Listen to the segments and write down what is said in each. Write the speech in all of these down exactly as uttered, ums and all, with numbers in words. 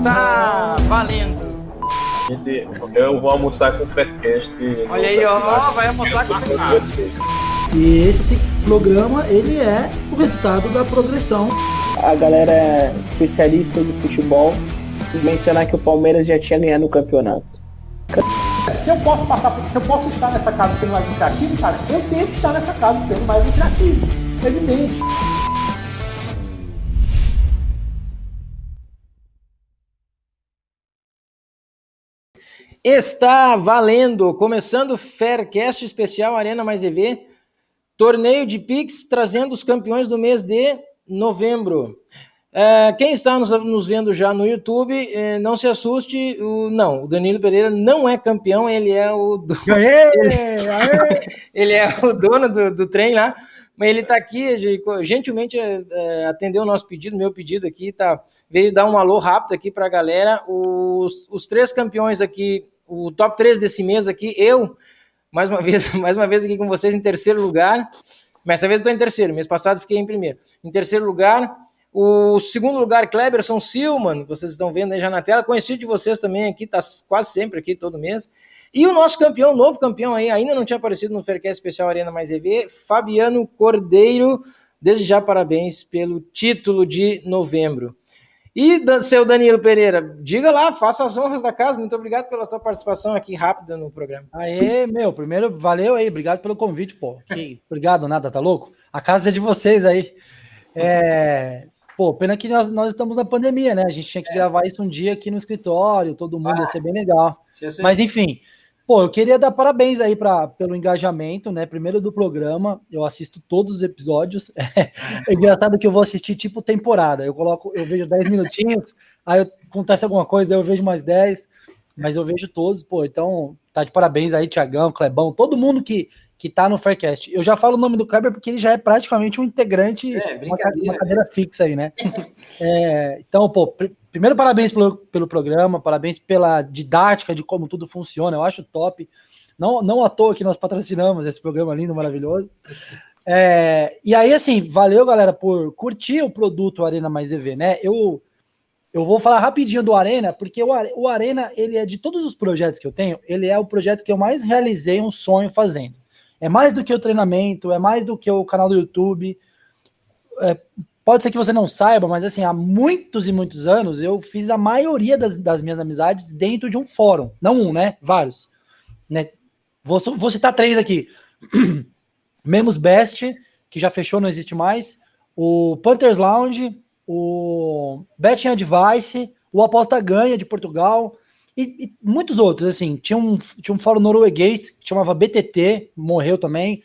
está valendo. Eu vou almoçar com o Faircast. Olha aí, ó, vai almoçar com o Faircast. E esse programa, ele é o resultado da progressão. A galera especialista de futebol mencionar que o Palmeiras já tinha ganhado o campeonato. Se eu posso passar, se eu posso estar nessa casa sendo mais lucrativo, cara, eu tenho que estar nessa casa sendo mais lucrativo, evidente. Está valendo! Começando o Faircast especial Arena Mais E V, Torneio de Picks, trazendo os campeões do mês de novembro. É, quem está nos, nos vendo já no YouTube, é, não se assuste, o, não, o Danilo Pereira não é campeão, ele é o dono, aê, aê. ele é o dono do, do trem lá, mas ele está aqui, gentilmente é, atendeu o nosso pedido, meu pedido aqui, tá, veio dar um alô rápido aqui para a galera. Os, os três campeões aqui, o top três desse mês aqui, eu, mais uma vez, mais uma vez aqui com vocês em terceiro lugar, mas essa vez estou em terceiro, mês passado fiquei em primeiro. Em terceiro lugar, o segundo lugar, Cléberson Silman, vocês estão vendo aí já na tela, conhecido de vocês também aqui, está quase sempre aqui, todo mês. E o nosso campeão, novo campeão aí, ainda não tinha aparecido no Faircast Especial Arena Mais E V, Fabiano Cordeiro, desde já parabéns pelo título de novembro. E seu Danilo Pereira, diga lá, faça as honras da casa, muito obrigado pela sua participação aqui rápida no programa. Aê, meu, primeiro, valeu aí, obrigado pelo convite, pô. Que, obrigado, nada, tá louco? A casa é de vocês aí. É, pô, pena que nós, nós estamos na pandemia, né? A gente tinha que é. gravar isso um dia aqui no escritório, todo mundo ah, ia ser bem legal. Ser... Mas enfim... Pô, eu queria dar parabéns aí pra, pelo engajamento, né? Primeiro do programa, eu assisto todos os episódios. É, é engraçado que eu vou assistir tipo temporada. Eu coloco, eu vejo dez minutinhos, aí acontece alguma coisa, aí eu vejo mais dez, mas eu vejo todos, pô. Então, tá de parabéns aí, Tiagão, Clebão, todo mundo que, que tá no Faircast. Eu já falo o nome do Kleber porque ele já é praticamente um integrante, é, uma, uma cadeira fixa aí, né? É, então, pô, pr- primeiro parabéns pelo, pelo programa, parabéns pela didática de como tudo funciona, eu acho top. Não, não à toa que nós patrocinamos esse programa lindo, maravilhoso. É, e aí, assim, valeu, galera, por curtir o produto Arena Mais E V, né? Eu... Eu vou falar rapidinho do Arena, porque o Arena, ele é de todos os projetos que eu tenho, ele é o projeto que eu mais realizei um sonho fazendo. É mais do que o treinamento, é mais do que o canal do YouTube. É, pode ser que você não saiba, mas assim, há muitos e muitos anos eu fiz a maioria das, das minhas amizades dentro de um fórum. Não um, né? Vários. Né? Vou, vou citar três aqui. Memos Best, que já fechou, não existe mais. O Panthers Lounge, o Betting Advice, o Aposta Ganha de Portugal e, e muitos outros, assim, tinha um, tinha um fórum norueguês que chamava B T T, morreu também,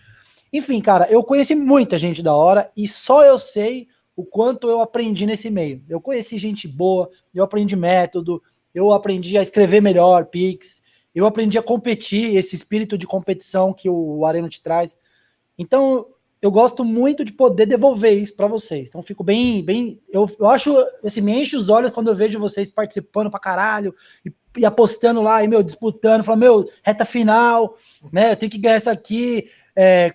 enfim, cara, eu conheci muita gente da hora e só eu sei o quanto eu aprendi nesse meio, eu conheci gente boa, eu aprendi método, eu aprendi a escrever melhor, Pix, eu aprendi a competir, esse espírito de competição que o Arena te traz, então... Eu gosto muito de poder devolver isso para vocês. Então, fico bem... bem eu, eu acho... Assim, me enche os olhos quando eu vejo vocês participando pra caralho e, e apostando lá, e, meu, disputando. Falando, meu, reta final, né? Eu tenho que ganhar isso aqui. É,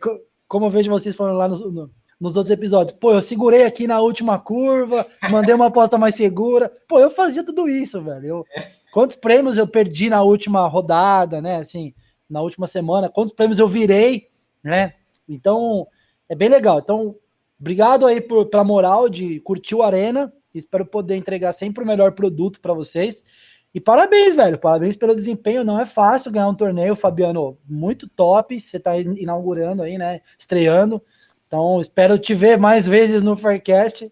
como eu vejo vocês falando lá nos, no, nos outros episódios. Pô, eu segurei aqui na última curva, mandei uma aposta mais segura. Pô, eu fazia tudo isso, velho. Eu, quantos prêmios eu perdi na última rodada, né? Assim, na última semana. Quantos prêmios eu virei, né? Então... É bem legal. Então, obrigado aí por, pela moral de curtir o Arena. Espero poder entregar sempre o melhor produto para vocês. E parabéns, velho. Parabéns pelo desempenho. Não é fácil ganhar um torneio, Fabiano. Muito top. Você está inaugurando aí, né? Estreando. Então, espero te ver mais vezes no Faircast.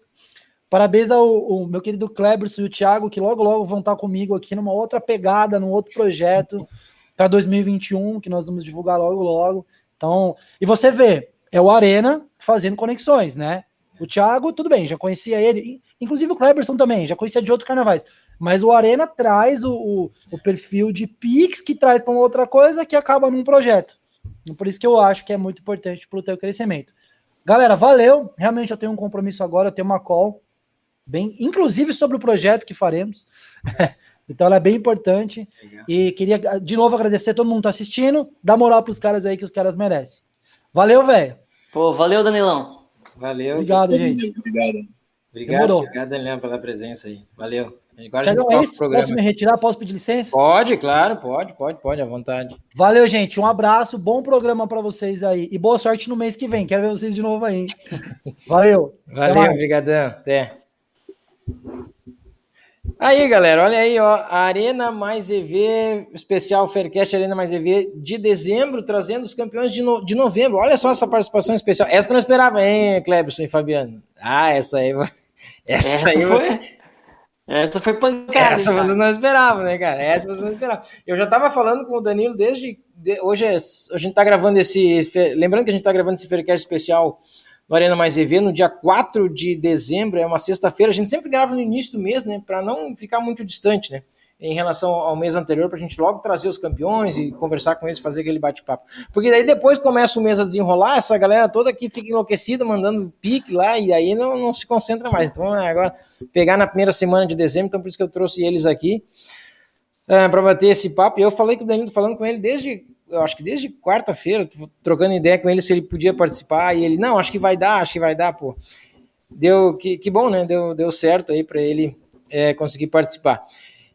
Parabéns ao, ao meu querido Cléberson e o Thiago, que logo, logo vão estar comigo aqui numa outra pegada, num outro projeto para dois mil e vinte e um, que nós vamos divulgar logo, logo. Então, e você vê... É o Arena fazendo conexões, né? O Thiago, tudo bem, já conhecia ele. Inclusive o Cléberson também, já conhecia de outros carnavais. Mas o Arena traz o, o, o perfil de Pix, que traz para uma outra coisa, que acaba num projeto. E por isso que eu acho que é muito importante para o teu crescimento. Galera, valeu. Realmente eu tenho um compromisso agora, eu tenho uma call, bem, inclusive sobre o projeto que faremos. Então ela é bem importante. E queria, de novo, agradecer a todo mundo que está assistindo. Dá moral para os caras aí, que os caras merecem. Valeu, velho. Pô, valeu, Danilão. Valeu. Obrigado, gente. Obrigado. Obrigado, obrigado, Danilão, pela presença aí. Valeu. Tiagão, é isso? Posso me retirar? Posso pedir licença? Pode, claro, pode, pode, pode, à vontade. Valeu, gente. Um abraço, bom programa para vocês aí. E boa sorte no mês que vem. Quero ver vocês de novo aí. Valeu. Valeu, brigadão. Até. Aí, galera, olha aí, ó. Arena Mais E V, especial Faircast Arena Mais E V de dezembro, trazendo os campeões de, no... de novembro. Olha só essa participação especial. Essa eu não esperava, hein, Cléberson e Fabiano? Ah, essa aí. Essa, essa aí foi. Essa foi pancada. Essa vocês não esperavam, né, cara? Essa vocês não esperavam. Eu já tava falando com o Danilo desde... De, hoje é, a gente tá gravando esse... Lembrando que a gente tá gravando esse Faircast especial no Arena Mais E V no dia quatro de dezembro, é uma sexta-feira. A gente sempre grava no início do mês, né? Pra não ficar muito distante, né? Em relação ao mês anterior, pra gente logo trazer os campeões e conversar com eles, fazer aquele bate-papo. Porque daí depois começa o mês a desenrolar, essa galera toda aqui fica enlouquecida, mandando pique lá, e aí não, não se concentra mais. Então agora... pegar na primeira semana de dezembro, então por isso que eu trouxe eles aqui é, para bater esse papo. E eu falei com o Danilo, falando com ele desde, eu acho que desde quarta-feira, trocando ideia com ele se ele podia participar, e ele, não, acho que vai dar, acho que vai dar, pô. Deu, que, que bom, né? Deu, deu certo aí para ele é, conseguir participar.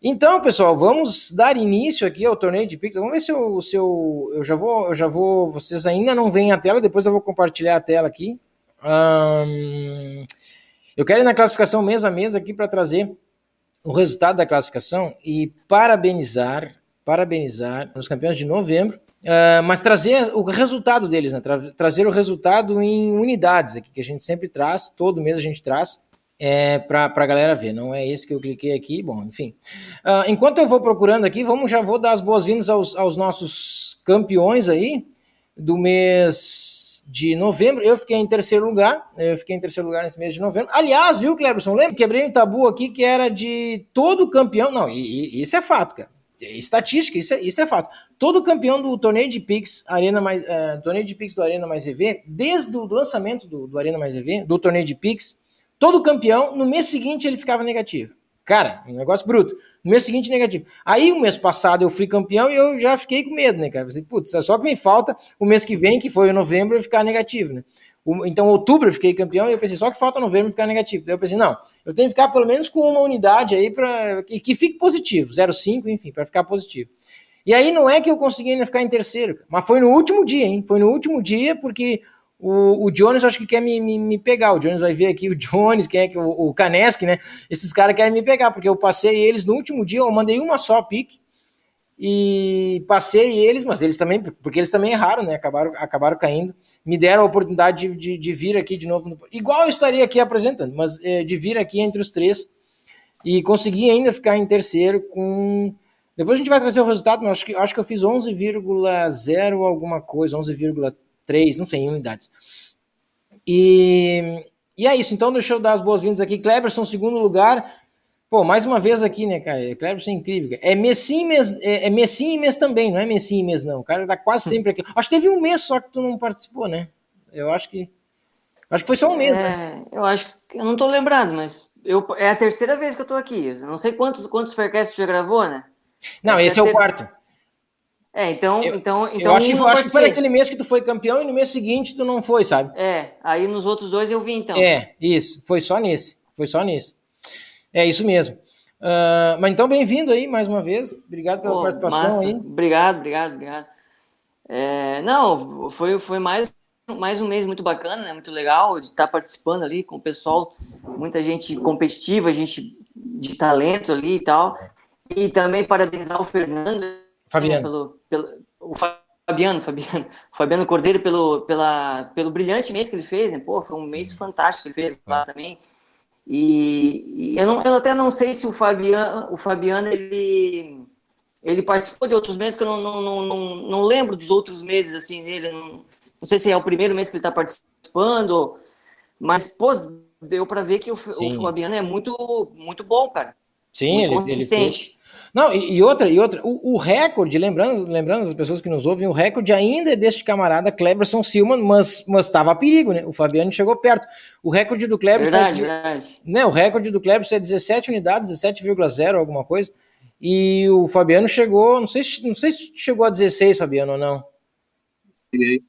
Então, pessoal, vamos dar início aqui ao torneio de Pix. Vamos ver se eu, se eu, eu já vou, eu já vou, vocês ainda não veem a tela, depois eu vou compartilhar a tela aqui. Hum... Eu quero ir na classificação mês a mês aqui para trazer o resultado da classificação e parabenizar, parabenizar os campeões de novembro, uh, mas trazer o resultado deles, né? Tra- trazer o resultado em unidades aqui, que a gente sempre traz, todo mês a gente traz é, para a galera ver. Não é esse que eu cliquei aqui, bom, enfim. Uh, enquanto eu vou procurando aqui, vamos, já vou dar as boas-vindas aos, aos nossos campeões aí do mês... de novembro. Eu fiquei em terceiro lugar, eu fiquei em terceiro lugar nesse mês de novembro. Aliás, viu, Cléberson, lembra? Quebrei um tabu aqui que era de todo campeão, não, e, e, isso é fato, cara, estatística, isso é, isso é fato. Todo campeão do torneio de Pix, Arena Mais, uh, torneio de Pix do Arena Mais E V, desde o lançamento do, do Arena Mais E V, do torneio de Pix, todo campeão, no mês seguinte ele ficava negativo. Cara, um negócio bruto. No mês seguinte, negativo. Aí, o mês passado, eu fui campeão e eu já fiquei com medo, né, cara? Falei, putz, é só que me falta o mês que vem, que foi em novembro, eu ficar negativo, né? O, então, outubro eu fiquei campeão e eu pensei, só que falta novembro eu ficar negativo. Daí eu pensei, não, eu tenho que ficar pelo menos com uma unidade aí pra, que, que fique positivo, zero vírgula cinco, enfim, para ficar positivo. E aí, não é que eu consegui ainda ficar em terceiro, mas foi no último dia, hein? Foi no último dia, porque... O, o Jones acho que quer me, me, me pegar, o Jones vai ver aqui, o Jones, quem é que, o, o Kaneski, né, esses caras querem me pegar, porque eu passei eles no último dia, eu mandei uma só pique, e passei eles, mas eles também, porque eles também erraram, né, acabaram, acabaram caindo, me deram a oportunidade de, de, de vir aqui de novo, no, igual eu estaria aqui apresentando, mas é, de vir aqui entre os três, e consegui ainda ficar em terceiro com... Depois a gente vai trazer o resultado, mas acho que, acho que eu fiz onze vírgula zero alguma coisa, onze vírgula três. Três, não sei, unidades. E, e é isso, então deixa eu dar as boas-vindas aqui. Cléberson, segundo lugar. Pô, mais uma vez aqui, né, cara? Cléberson é incrível. Cara. É Messi mês, é, é Messi mês também, não é Messi mês, não. O cara tá quase sempre aqui. Acho que teve um mês só que tu não participou, né? Eu acho que. Acho que foi só um mês, é, né? Eu acho que. Eu não tô lembrado, mas eu, é a terceira vez que eu tô aqui. Eu não sei quantos, quantos Faircast tu já gravou, né? Não, mas esse é, é o ter... quarto. É, então... Eu, então, então eu acho, que, eu acho que foi aquele mês que tu foi campeão e no mês seguinte tu não foi, sabe? É, aí nos outros dois eu vi, então. É, isso. Foi só nesse. Foi só nesse. É, isso mesmo. Uh, mas então, bem-vindo aí, mais uma vez. Obrigado pela Pô, participação massa. Aí. Obrigado, obrigado, obrigado. É, não, foi, foi mais, mais um mês muito bacana, né? Muito legal de estar participando ali com o pessoal. Muita gente competitiva, gente de talento ali e tal. E também parabenizar o Fernando... Fabiano. Pelo, pelo, o Fabiano, Fabiano, o Fabiano Cordeiro pelo, pela, pelo brilhante mês que ele fez, né? Pô, foi um mês fantástico que ele fez lá também. E, e eu, não, eu até não sei se o Fabiano, o Fabiano ele, ele participou de outros meses, que eu não, não, não, não, não lembro dos outros meses, assim, dele. Não, não sei se é o primeiro mês que ele está participando, mas, pô, deu para ver que o, o Fabiano é muito, muito bom, cara. Sim, muito ele, consistente. Ele foi... Não, e, e outra, e outra, o, o recorde, lembrando, lembrando as pessoas que nos ouvem, o recorde ainda é deste camarada Cléberson Silman, mas estava a perigo, né? O Fabiano chegou perto. O recorde do Cléberson... Verdade, é, verdade. Né, o recorde do Cléberson é dezessete unidades, dezessete vírgula zero alguma coisa, e o Fabiano chegou, não sei, não sei se chegou a dezesseis, Fabiano, ou não.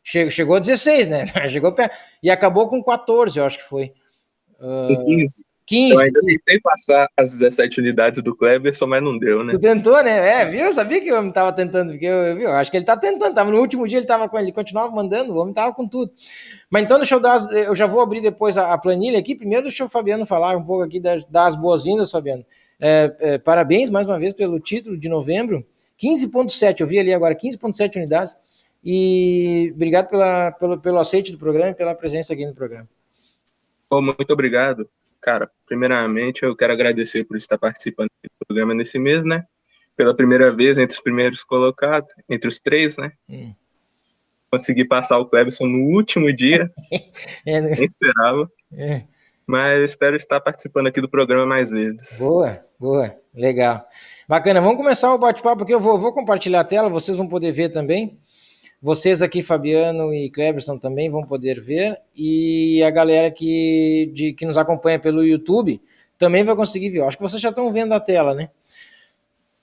Che, chegou a dezesseis, né? Chegou perto. E acabou com quatorze, eu acho que foi. Uh, quinze. quinze. Eu ainda tentei passar as dezessete unidades do Cléberson, mas não deu, né? Tu tentou, né? É, viu? Eu sabia que o homem tava tentando, porque eu, viu? Acho que ele tá tentando, tava no último dia, ele tava com ele, continuava mandando, o homem tava com tudo. Mas então deixa eu dar, as, eu já vou abrir depois a, a planilha aqui, primeiro deixa o Fabiano falar um pouco aqui, das, das boas-vindas, Fabiano. É, é, parabéns mais uma vez pelo título de novembro, quinze vírgula sete, eu vi ali agora, quinze vírgula sete unidades, e obrigado pela, pelo, pelo aceite do programa e pela presença aqui no programa. Oh, muito obrigado. Cara, primeiramente eu quero agradecer por estar participando do programa nesse mês, né? Pela primeira vez entre os primeiros colocados, entre os três, né? Hum. Consegui passar o Cléberson no último dia, é, não... nem esperava, é. Mas espero estar participando aqui do programa mais vezes. Boa, boa, legal. Bacana, vamos começar o bate-papo aqui, eu vou, vou compartilhar a tela, vocês vão poder ver também. Vocês aqui, Fabiano e Cléberson, também vão poder ver. E a galera que, de, que nos acompanha pelo YouTube também vai conseguir ver. Eu acho que vocês já estão vendo a tela, né?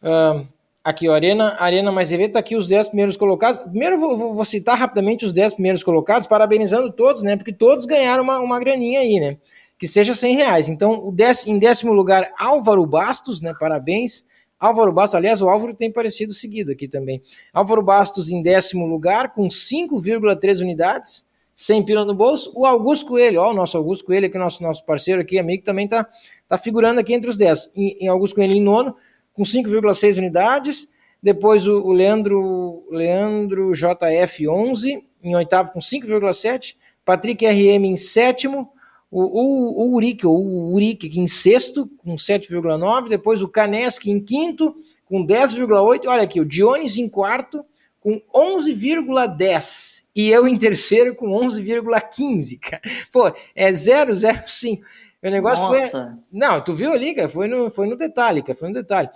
Uh, aqui, ó, Arena, Arena Mais E V, tá aqui os dez primeiros colocados. Primeiro eu vou, vou citar rapidamente os dez primeiros colocados, parabenizando todos, né? Porque todos ganharam uma, uma graninha aí, né? Que seja cem reais. Então, o dez, em décimo lugar, Álvaro Bastos, né? Parabéns. Álvaro Bastos, aliás, o Álvaro tem parecido seguido aqui também. Álvaro Bastos em décimo lugar, com cinco vírgula três unidades, sem pila no bolso. O Augusto Coelho, ó, o nosso Augusto Coelho, aqui, nosso, nosso parceiro aqui, amigo, também tá, tá figurando aqui entre os dez. Em Augusto Coelho em nono, com cinco vírgula seis unidades. Depois o, o Leandro, Leandro J F onze, em oitavo, com cinco vírgula sete. Patrick R M em sétimo. O, o, o Uric, o Uric aqui em sexto, com sete vírgula nove, depois o Kaneski em quinto, com dez vírgula oito, olha aqui, o Dionis em quarto, com onze vírgula dez, e eu em terceiro com onze vírgula quinze, cara. Pô, é zero vírgula zero cinco, o negócio Nossa. Foi... Não, tu viu ali, cara, foi no, foi no detalhe, cara, foi no detalhe.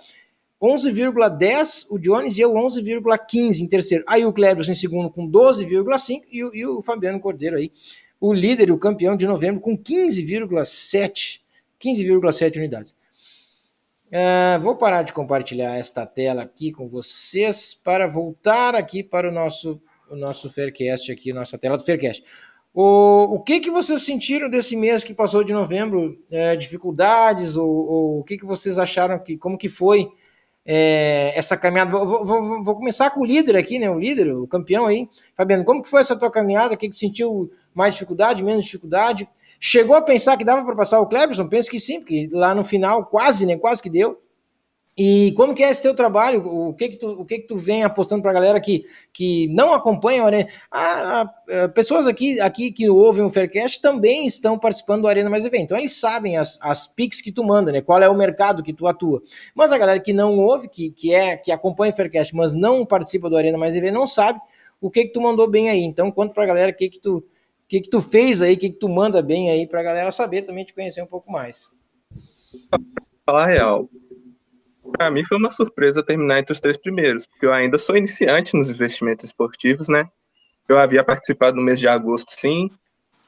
onze vírgula dez, o Jones e eu onze vírgula quinze em terceiro, aí o Cléberson em segundo com doze vírgula cinco e, e o Fabiano Cordeiro aí. O líder, o campeão de novembro, com quinze vírgula sete, quinze vírgula sete unidades. Uh, vou parar de compartilhar esta tela aqui com vocês para voltar aqui para o nosso, o nosso Faircast, aqui, nossa tela do Faircast. O, o que, que vocês sentiram desse mês que passou de novembro? É, dificuldades? Ou, ou o que, que vocês acharam? Que, como que foi é, essa caminhada? Vou, vou, vou começar com o líder aqui, né? O líder, o campeão aí. Fabiano, como que foi essa tua caminhada? O que, que sentiu? Mais dificuldade, menos dificuldade. Chegou a pensar que dava para passar o Cléberson? Penso que sim, porque lá no final quase, né? Quase que deu. E como que é esse teu trabalho? O que que tu, o que que tu vem apostando para a galera que, que não acompanha o Arena? Ah, ah, pessoas aqui, aqui que ouvem o Faircast também estão participando do Arena Mais E V. Então eles sabem as, as picks que tu manda, né? Qual é o mercado que tu atua. Mas a galera que não ouve, que, que, é, que acompanha o Faircast, mas não participa do Arena Mais E V, não sabe o que que tu mandou bem aí. Então conta para a galera o que que tu... O que, que tu fez aí, o que, que tu manda bem aí pra galera saber também, te conhecer um pouco mais. Pra falar a real, pra mim foi uma surpresa terminar entre os três primeiros, porque eu ainda sou iniciante nos investimentos esportivos, né? Eu havia participado no mês de agosto, sim,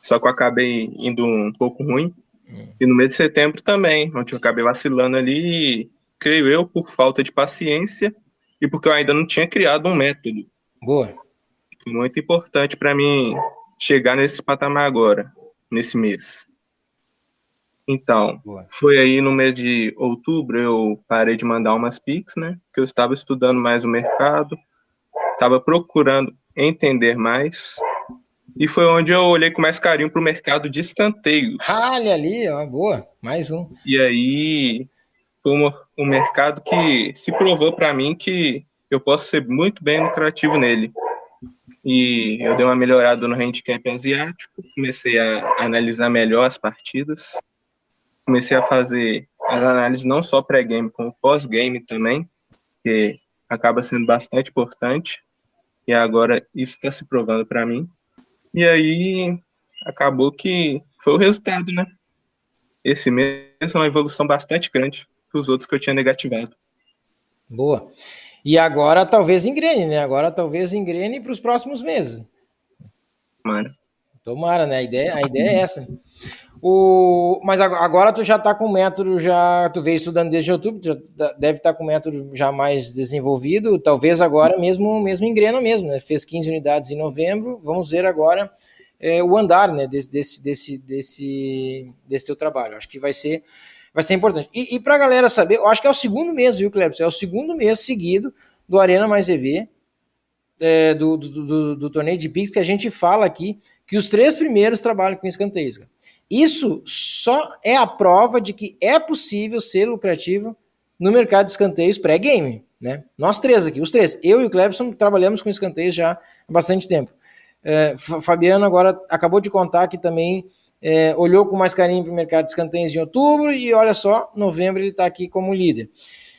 só que eu acabei indo um pouco ruim. Hum. E no mês de setembro também, onde eu acabei vacilando ali, creio eu, por falta de paciência e porque eu ainda não tinha criado um método. Boa. Muito importante pra mim... chegar nesse patamar agora, nesse mês. Então, Boa. Foi aí no mês de outubro, eu parei de mandar umas picks, né? Porque eu estava estudando mais o mercado, estava procurando entender mais, e foi onde eu olhei com mais carinho para o mercado de escanteios. Olha ali, ó, boa, mais um. E aí, foi um, um mercado que se provou para mim que eu posso ser muito bem lucrativo nele. E eu dei uma melhorada no handicap asiático, comecei a analisar melhor as partidas, comecei a fazer as análises não só pré-game, como pós-game também, que acaba sendo bastante importante, e agora isso está se provando para mim. E aí, acabou que foi o resultado, né? Esse mês é uma evolução bastante grande dos outros que eu tinha negativado. Boa. E agora talvez engrene, né? Agora talvez engrene para os próximos meses. Tomara. Tomara, né? A ideia, a ideia é essa. O... Mas agora tu já está com o método, já... tu veio estudando desde outubro, tu já deve estar com o método já mais desenvolvido, talvez agora mesmo, mesmo engrena mesmo, né? Fez quinze unidades em novembro, vamos ver agora é, o andar, né, desse, desse, desse, desse, desse teu trabalho. Acho que vai ser, vai ser importante. E, e para a galera saber, eu acho que é o segundo mês, viu, Cléberson? É o segundo mês seguido do Arena Mais E V, é, do, do, do, do torneio de Pix, que a gente fala aqui que os três primeiros trabalham com escanteios. Cara. Isso só é a prova de que é possível ser lucrativo no mercado de escanteios pré-game, né? Nós três aqui, os três, eu e o Cléberson, trabalhamos com escanteios já há bastante tempo. É, Fabiano agora acabou de contar que também é, olhou com mais carinho para o mercado de escanteios em outubro e olha só, novembro ele está aqui como líder.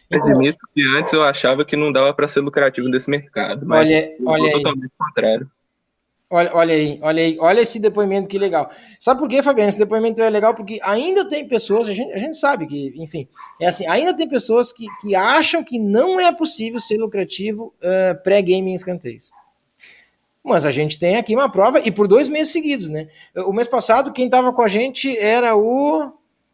Eu admito que antes eu achava que não dava para ser lucrativo nesse mercado, mas olha, olha totalmente contrário. Olha, olha aí, olha aí, olha esse depoimento que legal. Sabe por quê, Fabiano? Esse depoimento é legal porque ainda tem pessoas, a gente, a gente sabe que, enfim, é assim, ainda tem pessoas que, que acham que não é possível ser lucrativo uh, pré-game em escanteios. Mas a gente tem aqui uma prova e por dois meses seguidos, né? O mês passado, quem estava com a gente era o...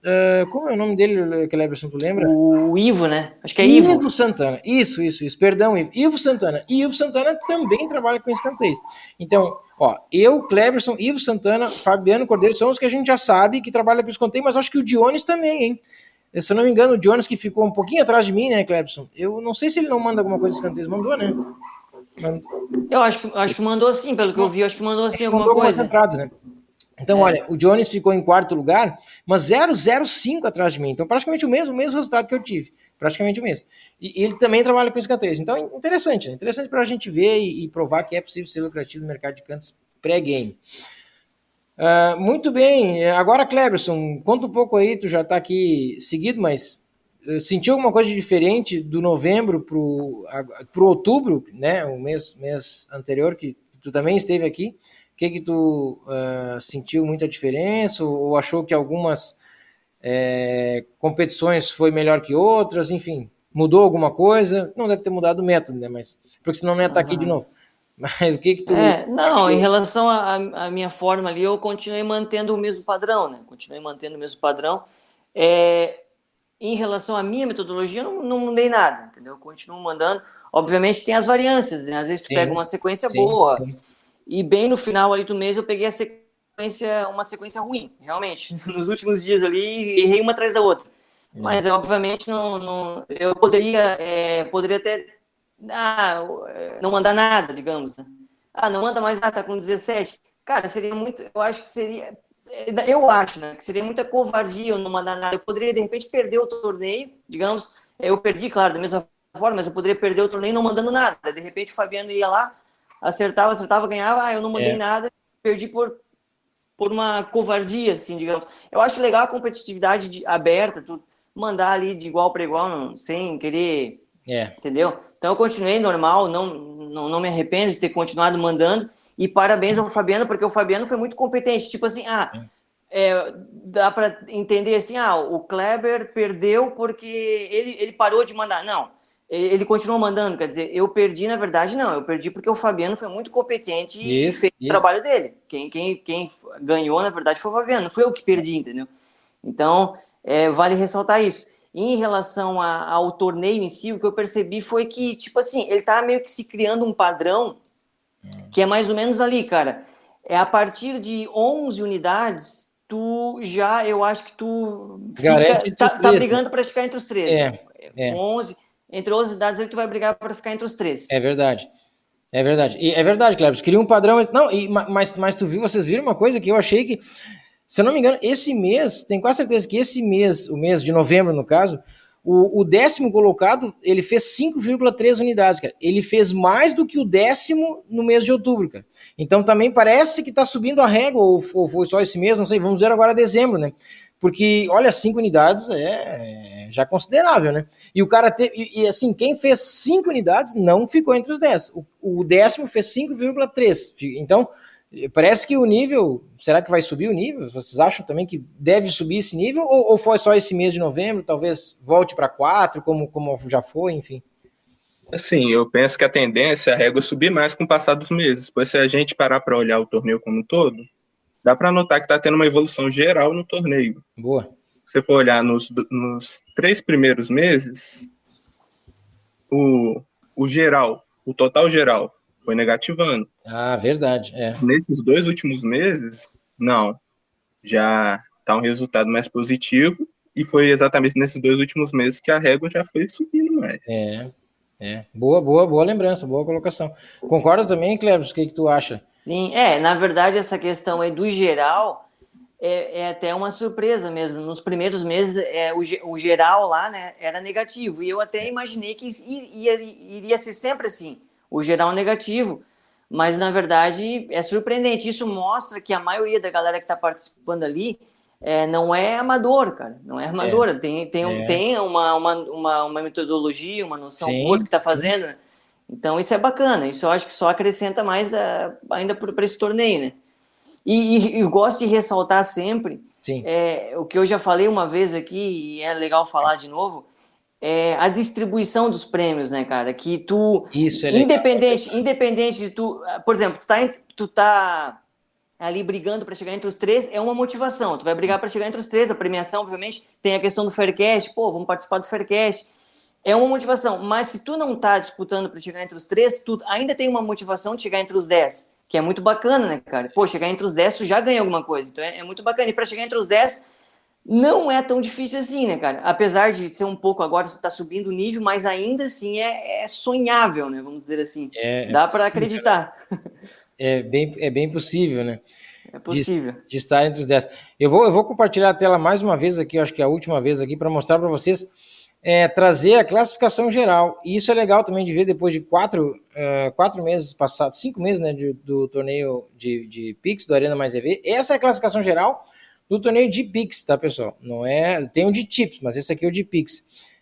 Uh, como é o nome dele, Cléberson, tu lembra? O Ivo, né? Acho que é Ivo. Ivo Santana. Isso, isso, isso. Perdão, Ivo. Ivo Santana. E Ivo Santana também trabalha com escanteios. Então, ó, eu, Cléberson, Ivo Santana, Fabiano Cordeiro, são os que a gente já sabe que trabalha com escanteio, mas acho que o Dionis também, hein? Se eu não me engano, o Dionis que ficou um pouquinho atrás de mim, né, Cléberson? Eu não sei se ele não manda alguma coisa de escanteios. Mandou, né? Mandou. Eu acho que, acho que mandou sim, pelo que eu vi. Acho que mandou sim alguma mandou coisa. Concentrados, né? Então, é. Olha, o Jones ficou em quarto lugar, mas zero vírgula zero cinco atrás de mim. Então, praticamente o mesmo, o mesmo resultado que eu tive. Praticamente o mesmo. E ele também trabalha com escanteios. Então, interessante, né? Interessante para a gente ver e, e provar que é possível ser lucrativo no mercado de cantos pré-game. Uh, muito bem. Agora, Cléberson, conta um pouco aí. Tu já está aqui seguido, mas uh, sentiu alguma coisa de diferente do novembro para o outubro, né? O mês, mês anterior que tu também esteve aqui. O que que tu uh, sentiu muita diferença ou achou que algumas é, competições foi melhor que outras? Enfim, mudou alguma coisa? Não deve ter mudado o método, né? Mas, porque senão não ia estar aqui de novo. Mas o que que tu... É, não, em relação à minha forma ali, eu continuei mantendo o mesmo padrão, né? Continuei mantendo o mesmo padrão. É, em relação à minha metodologia, eu não, não mudei nada, entendeu? Eu continuo mandando. Obviamente tem as variâncias, né? Às vezes tu sim, pega uma sequência sim, boa... Sim. E bem no final ali do mês eu peguei a sequência, uma sequência ruim, realmente. Nos últimos dias ali, errei uma atrás da outra. É. Mas, obviamente, não, não, eu poderia, é, poderia até ah, não mandar nada, digamos. Né? Ah, não manda mais nada, tá com dezessete. Cara, seria muito, eu acho que seria, eu acho, né, que seria muita covardia eu não mandar nada. Eu poderia, de repente, perder o torneio, digamos. Eu perdi, claro, da mesma forma, mas eu poderia perder o torneio não mandando nada. De repente, o Fabiano ia lá, acertava, acertava, ganhava, ah, eu não mandei é. nada, perdi por, por uma covardia, assim, digamos. Eu acho legal a competitividade de, aberta, tu mandar ali de igual para igual, não, sem querer, é. entendeu? Então eu continuei normal, não, não, não me arrependo de ter continuado mandando, e parabéns ao Fabiano, porque o Fabiano foi muito competente, tipo assim, ah, é, dá para entender assim, ah, o Kleber perdeu porque ele, ele parou de mandar, não. Ele continuou mandando, quer dizer, eu perdi, na verdade, não. Eu perdi porque o Fabiano foi muito competente isso, e fez isso. o trabalho dele. Quem, quem, quem ganhou, na verdade, foi o Fabiano. Não foi eu que perdi, entendeu? Então, é, vale ressaltar isso. E em relação a, ao torneio em si, o que eu percebi foi que, tipo assim, ele tá meio que se criando um padrão que é mais ou menos ali, cara. É a partir de onze unidades, tu já, eu acho que tu... Fica, tá, tá brigando para ficar entre os três. É, é. onze... Entre onze idades ele tu vai brigar para ficar entre os três. É verdade. É verdade. E é verdade, Cléberson. Queria um padrão. Não, e, mas, mas tu viu, vocês viram uma coisa que eu achei que, se eu não me engano, esse mês, tenho quase certeza que esse mês, o mês de novembro, no caso, o, o décimo colocado, ele fez cinco vírgula três unidades, cara. Ele fez mais do que o décimo no mês de outubro, cara. Então também parece que tá subindo a régua, ou, ou foi só esse mês, não sei, vamos ver agora dezembro, né? Porque, olha, cinco unidades é já considerável, né? E o cara teve... E, e assim, quem fez cinco unidades não ficou entre os dez. O, o décimo fez cinco vírgula três. Então, parece que o nível... Será que vai subir o nível? Vocês acham também que deve subir esse nível? Ou, ou foi só esse mês de novembro? Talvez volte para quatro, como, como já foi, enfim. Assim, eu penso que a tendência é a régua subir mais com o passar dos meses. Pois se a gente parar para olhar o torneio como um todo... Dá para notar que está tendo uma evolução geral no torneio. Boa. Se você for olhar nos, nos três primeiros meses, o, o geral, o total geral, foi negativando. Ah, verdade. É. Nesses dois últimos meses, não. Já está um resultado mais positivo e foi exatamente nesses dois últimos meses que a régua já foi subindo mais. É, é. Boa, boa, boa lembrança, boa colocação. Concorda também, Cléberson? O que, que tu acha? Sim, é, na verdade essa questão aí do geral é, é até uma surpresa mesmo. Nos primeiros meses é, o, o geral lá, né, era negativo e eu até imaginei que ia, iria ser sempre assim, o geral negativo, mas na verdade é surpreendente. Isso mostra que a maioria da galera que está participando ali é, não é amador, cara, não é amadora, é. tem, tem, um, é. tem uma, uma, uma, uma metodologia, uma noção boa que está fazendo, né? Então, isso é bacana, isso eu acho que só acrescenta mais a, ainda para esse torneio, né? E, e eu gosto de ressaltar sempre, é, o que eu já falei uma vez aqui, e é legal falar de novo, é a distribuição dos prêmios, né, cara? Que tu, isso é independente, independente de tu, por exemplo, tu tá, tu tá ali brigando para chegar entre os três, é uma motivação, tu vai brigar para chegar entre os três, a premiação, obviamente, tem a questão do Faircast, pô, vamos participar do Faircast, é uma motivação, mas se tu não tá disputando para chegar entre os três, tu ainda tem uma motivação de chegar entre os dez, que é muito bacana, né, cara? Pô, chegar entre os dez, tu já ganha alguma coisa, então é, é muito bacana. E para chegar entre os dez, não é tão difícil assim, né, cara? Apesar de ser um pouco agora, tá subindo o nível, mas ainda assim é, é sonhável, né, vamos dizer assim. É, Dá é para acreditar. É bem, é bem possível, né? É possível. De, de estar entre os dez. Eu vou, eu vou compartilhar a tela mais uma vez aqui, eu acho que é a última vez aqui, para mostrar para vocês... É, trazer a classificação geral, e isso é legal também de ver depois de quatro, uh, quatro meses passados, cinco meses, né, de, do torneio de, de Pix, do Arena Mais E V. Essa é a classificação geral do torneio de Pix, tá, pessoal? Não é, tem um de Tips, mas esse aqui é o de Pix.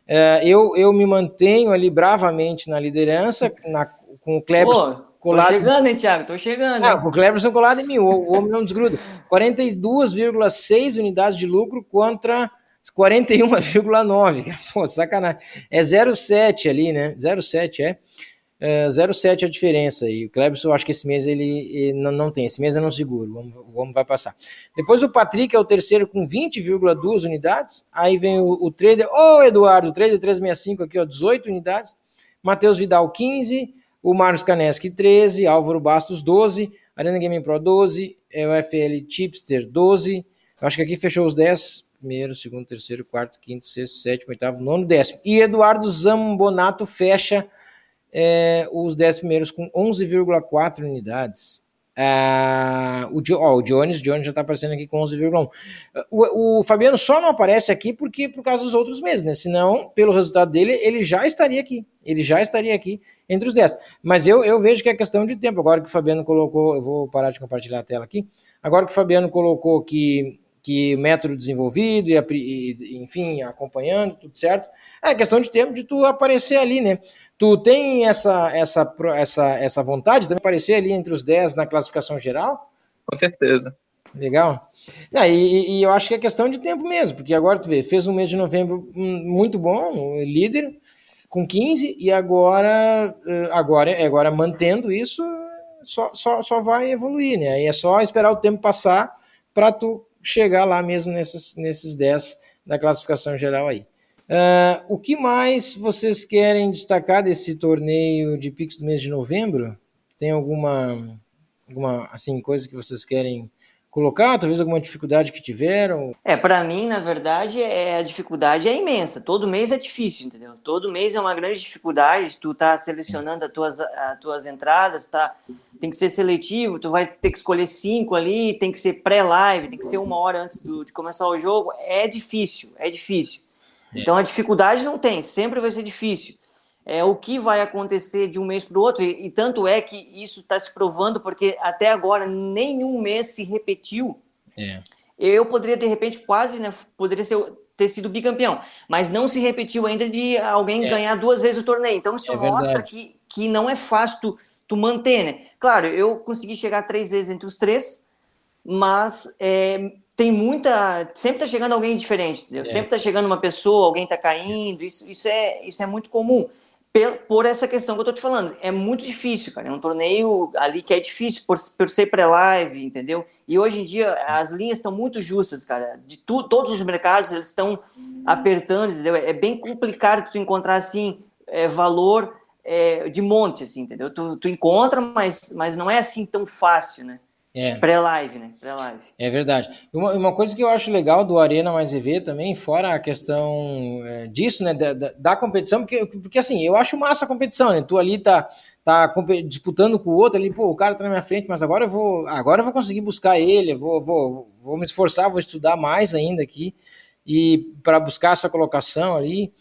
Uh, eu, eu me mantenho ali bravamente na liderança, na, com o Cléberson colado... Tô chegando, hein, Thiago? Tô chegando. Ah, o Cléberson colado em mim, o, o homem não desgruda. quarenta e duas vírgula seis unidades de lucro contra... quarenta e um vírgula nove, pô, sacanagem, é zero vírgula sete ali, né, zero vírgula sete é, é zero vírgula sete é a diferença, e o Cléberson, eu acho que esse mês ele, ele não, não tem, esse mês eu não seguro, o homem vai passar. Depois o Patrick é o terceiro com vinte vírgula dois unidades, aí vem o, o Trader, ô oh, Eduardo, o Trader trezentos e sessenta e cinco aqui, ó, dezoito unidades, Matheus Vidal quinze, o Marcos Kaneski treze, Álvaro Bastos doze, Arena Gaming Pro doze, o F L Chipster doze, eu acho que aqui fechou os dez, primeiro, segundo, terceiro, quarto, quinto, sexto, sétimo, oitavo, nono, décimo. E Eduardo Zambonato fecha é, os dez primeiros com onze vírgula quatro unidades. Ah, o, ó, o Jones, Jones já está aparecendo aqui com onze vírgula um. O, o Fabiano só não aparece aqui porque por causa dos outros meses, né? Senão, pelo resultado dele, ele já estaria aqui. Ele já estaria aqui entre os dez. Mas eu, eu vejo que é questão de tempo. Agora que o Fabiano colocou... Eu vou parar de compartilhar a tela aqui. Agora que o Fabiano colocou que... que o método desenvolvido, e, e enfim, acompanhando, tudo certo, é questão de tempo de tu aparecer ali, né? Tu tem essa, essa, essa, essa vontade de também aparecer ali entre os dez na classificação geral? Com certeza. Legal. Ah, e, e eu acho que é questão de tempo mesmo, porque agora tu vê, fez um mês de novembro muito bom, líder, com quinze, e agora, agora, agora mantendo isso, só, só, só vai evoluir, né? Aí é só esperar o tempo passar para tu chegar lá mesmo nesses, nesses dez da classificação geral aí. Uh, o que mais vocês querem destacar desse torneio de Pix do mês de novembro? Tem alguma, alguma assim, coisa que vocês querem colocar? Talvez alguma dificuldade que tiveram? É, para mim, na verdade, é, a dificuldade é imensa. Todo mês é difícil, entendeu? Todo mês é uma grande dificuldade. Tu tá selecionando as tuas, as tuas entradas, tá... tem que ser seletivo, tu vai ter que escolher cinco ali, tem que ser pré-live, tem que ser uma hora antes do, de começar o jogo. É difícil, é difícil. É. Então a dificuldade não tem, sempre vai ser difícil. É o que vai acontecer de um mês para o outro, e, e tanto é que isso está se provando, porque até agora nenhum mês se repetiu. É. Eu poderia, de repente, quase, né, poderia ser, ter sido bicampeão, mas não se repetiu ainda de alguém é. ganhar duas vezes o torneio. Então isso é mostra que, que não é fácil tu, tu manter, né? Claro, eu consegui chegar três vezes entre os três, mas é, tem muita... Sempre tá chegando alguém diferente, entendeu? É. Sempre tá chegando uma pessoa, alguém tá caindo, isso, isso, é, isso é muito comum. Por, por essa questão que eu tô te falando, é muito difícil, cara. É um torneio ali que é difícil, por, por ser pré-live, entendeu? E hoje em dia as linhas estão muito justas, cara. De tu, todos os mercados, eles estão apertando, entendeu? É bem complicado tu encontrar, assim, é, valor... é, de monte, assim, entendeu? Tu, tu encontra, mas, mas não é assim tão fácil, né? É. Pré-live, né? Pré-live. É verdade. Uma, uma coisa que eu acho legal do Arena Mais E V também, fora a questão é, disso, né? Da, da, da competição, porque, porque assim, eu acho massa a competição, né? Tu ali tá, tá disputando com o outro ali, pô, o cara tá na minha frente, mas agora eu vou, agora eu vou conseguir buscar ele, eu vou, vou, vou me esforçar, vou estudar mais ainda aqui e para buscar essa colocação ali.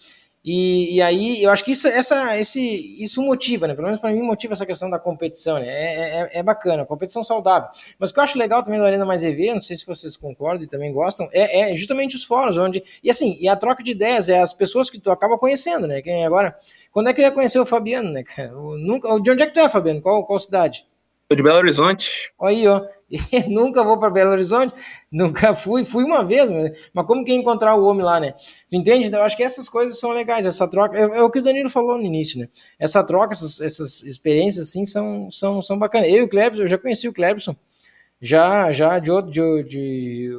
E, e aí, eu acho que isso, essa, esse, isso motiva, né? Pelo menos para mim motiva essa questão da competição, né? É, é, é bacana, competição saudável. Mas o que eu acho legal também do Arena Mais E V, não sei se vocês concordam e também gostam, é, é justamente os fóruns, onde... E assim, e a troca de ideias, é as pessoas que tu acaba conhecendo, né? Quem agora... Quando é que eu ia conhecer o Fabiano, né, cara? Eu nunca... De onde é que tu é, Fabiano? Qual, qual cidade? Tô de Belo Horizonte. Olha aí, ó. Eu nunca vou para Belo Horizonte, nunca fui, fui uma vez, mas como que ia encontrar o homem lá, né? Tu entende? Eu acho que essas coisas são legais, essa troca, é, é o que o Danilo falou no início, né? Essa troca, essas, essas experiências, assim, são, são, são bacanas. Eu e o Cléberson, eu já conheci o Cléberson, já, já de, de, de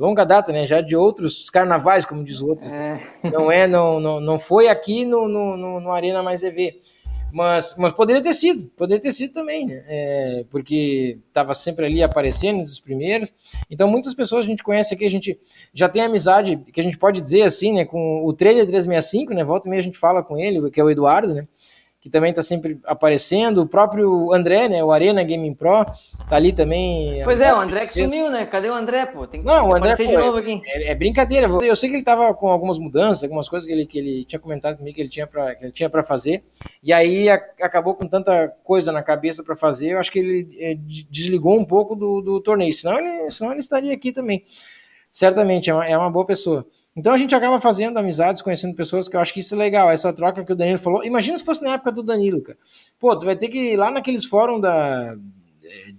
longa data, né? Já de outros carnavais, como diz outros. É. Não é, não, não, não foi aqui no, no, no Arena Mais E V. Mas, mas poderia ter sido, poderia ter sido também, né? É, porque estava sempre ali aparecendo dos primeiros. Então, muitas pessoas a gente conhece aqui, a gente já tem amizade, que a gente pode dizer assim, né? Com o Trader trezentos e sessenta e cinco, né? Volta e meia a gente fala com ele, que é o Eduardo, né? Que também está sempre aparecendo. O próprio André, né? O Arena Gaming Pro, tá ali também. Pois é, o André que sumiu, né? Cadê o André, pô? Tem que Não, o André, pô, de novo aqui. É, é brincadeira. Eu sei que ele tava com algumas mudanças, algumas coisas que ele, que ele tinha comentado comigo que ele tinha pra, que ele tinha pra fazer. E aí a, acabou com tanta coisa na cabeça pra fazer, eu acho que ele é, desligou um pouco do, do torneio. Senão ele, senão ele estaria aqui também. Certamente, é uma, é uma boa pessoa. Então a gente acaba fazendo amizades, conhecendo pessoas, que eu acho que isso é legal, essa troca que o Danilo falou. Imagina se fosse na época do Danilo, cara. Pô, tu vai ter que ir lá naqueles fóruns da,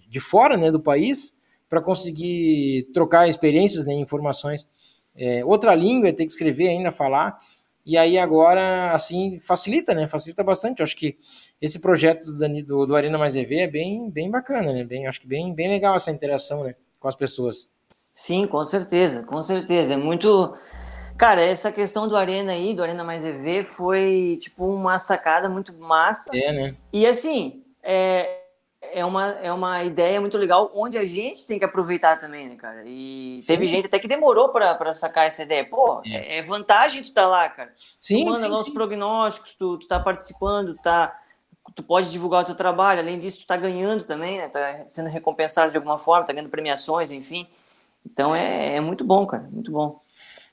de fora, né, do país, para conseguir trocar experiências, né, informações. É, outra língua, ter que escrever ainda, falar. E aí agora, assim, facilita, né? Facilita bastante. Eu acho que esse projeto do, Danilo, do, do Arena Mais E V é bem, bem bacana, né? Bem, acho que bem, bem legal essa interação, né, com as pessoas. Sim, com certeza, com certeza. É muito... Cara, essa questão do Arena aí, do Arena Mais E V, foi, tipo, uma sacada muito massa. É, né? E, assim, é, é, uma, é uma ideia muito legal, onde a gente tem que aproveitar também, né, cara? E sim, teve gente até que demorou pra, pra sacar essa ideia. Pô, é, é vantagem tu tá lá, cara. Sim, tu manda lá os prognósticos, tu, tu tá participando, tu, tá, tu pode divulgar o teu trabalho. Além disso, tu tá ganhando também, né? Tá sendo recompensado de alguma forma, tá ganhando premiações, enfim. Então, é, é muito bom, cara, muito bom.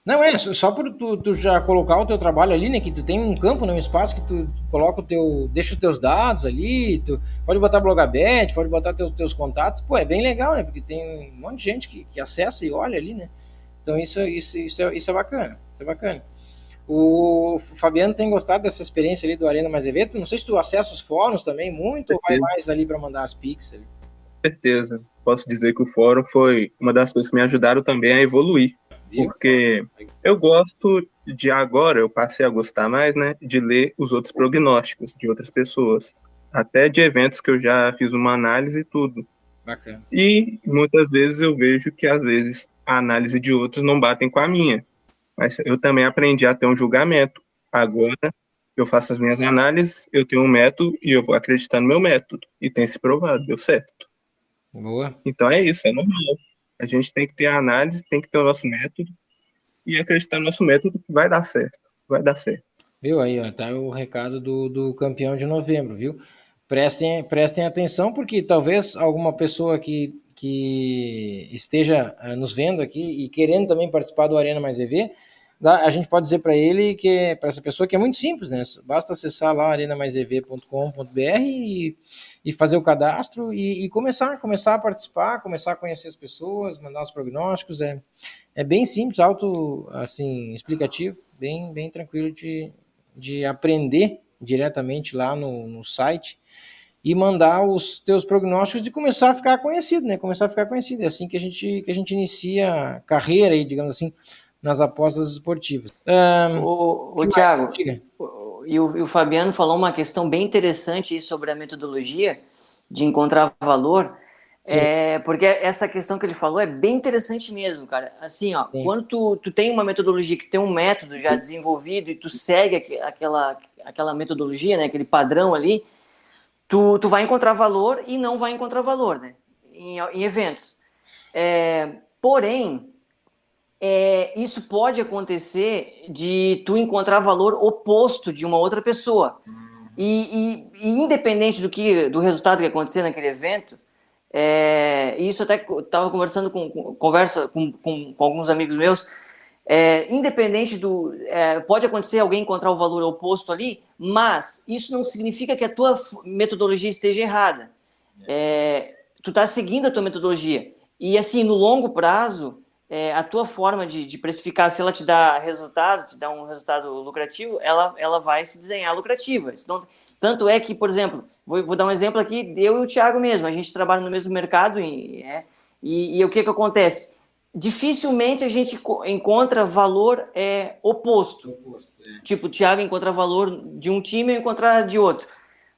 Não, é, só por tu, tu já colocar o teu trabalho ali, né, que tu tem um campo, né, um espaço que tu coloca o teu, deixa os teus dados ali, tu pode botar blogabet, pode botar teus, teus contatos, pô, é bem legal, né, porque tem um monte de gente que, que acessa e olha ali, né, então isso, isso, isso, é, isso é bacana, isso é bacana. O Fabiano tem gostado dessa experiência ali do Arena Mais E V, não sei se tu acessa os fóruns também muito, ou vai mais ali para mandar as pics ali? Certeza, posso dizer que o fórum foi uma das coisas que me ajudaram também a evoluir. Porque eu gosto de agora, eu passei a gostar mais, né, de ler os outros prognósticos de outras pessoas, até de eventos que eu já fiz uma análise e tudo. Bacana. E muitas vezes eu vejo que às vezes a análise de outros não batem com a minha, mas eu também aprendi a ter um julgamento. Agora eu faço as minhas análises, eu tenho um método e eu vou acreditar no meu método, e tem se provado, deu certo. Boa. Então é isso, é normal. A gente tem que ter a análise, tem que ter o nosso método e acreditar no nosso método que vai dar certo, vai dar certo. Viu aí, ó, tá o recado do, do campeão de novembro, viu? Prestem, prestem atenção, porque talvez alguma pessoa que, que esteja nos vendo aqui e querendo também participar do Arena Mais E V, a gente pode dizer para ele, que para essa pessoa, que é muito simples, né? Basta acessar lá arena mais e v ponto com ponto b r e, e fazer o cadastro e, e começar, começar a participar, começar a conhecer as pessoas, mandar os prognósticos. É, é bem simples, auto, assim, explicativo, bem, bem tranquilo de, de aprender diretamente lá no, no site e mandar os teus prognósticos e começar a ficar conhecido, né? Começar a ficar conhecido. É assim que a gente, que a gente inicia a carreira aí, digamos assim, nas apostas esportivas. Um, o o Tiago, e o, o Fabiano falou uma questão bem interessante sobre a metodologia de encontrar valor. É, porque essa questão que ele falou é bem interessante mesmo, cara. Assim, ó, Sim. quando tu, tu tem uma metodologia que tem um método já desenvolvido e tu segue aqu- aquela, aquela metodologia, né, aquele padrão ali, tu, tu vai encontrar valor e não vai encontrar valor, né, em, em eventos. É, porém, é, isso pode acontecer de tu encontrar valor oposto de uma outra pessoa. E, e, e independente do, que, do resultado que acontecer naquele evento, É, isso até estava conversando com, com, conversa com, com, com alguns amigos meus, é, independente do... É, pode acontecer alguém encontrar o valor oposto ali, mas isso não significa que a tua metodologia esteja errada. É, tu está seguindo a tua metodologia. E assim, no longo prazo, é, a tua forma de, de precificar, se ela te dá resultado, te dá um resultado lucrativo, ela, ela vai se desenhar lucrativa. Então, tanto é que, por exemplo... Vou dar um exemplo aqui, eu e o Tiago mesmo, a gente trabalha no mesmo mercado e, é, e, e o que que acontece? Dificilmente a gente co- encontra valor é, oposto. oposto é. Tipo, o Tiago encontra valor de um time e eu encontrar de outro.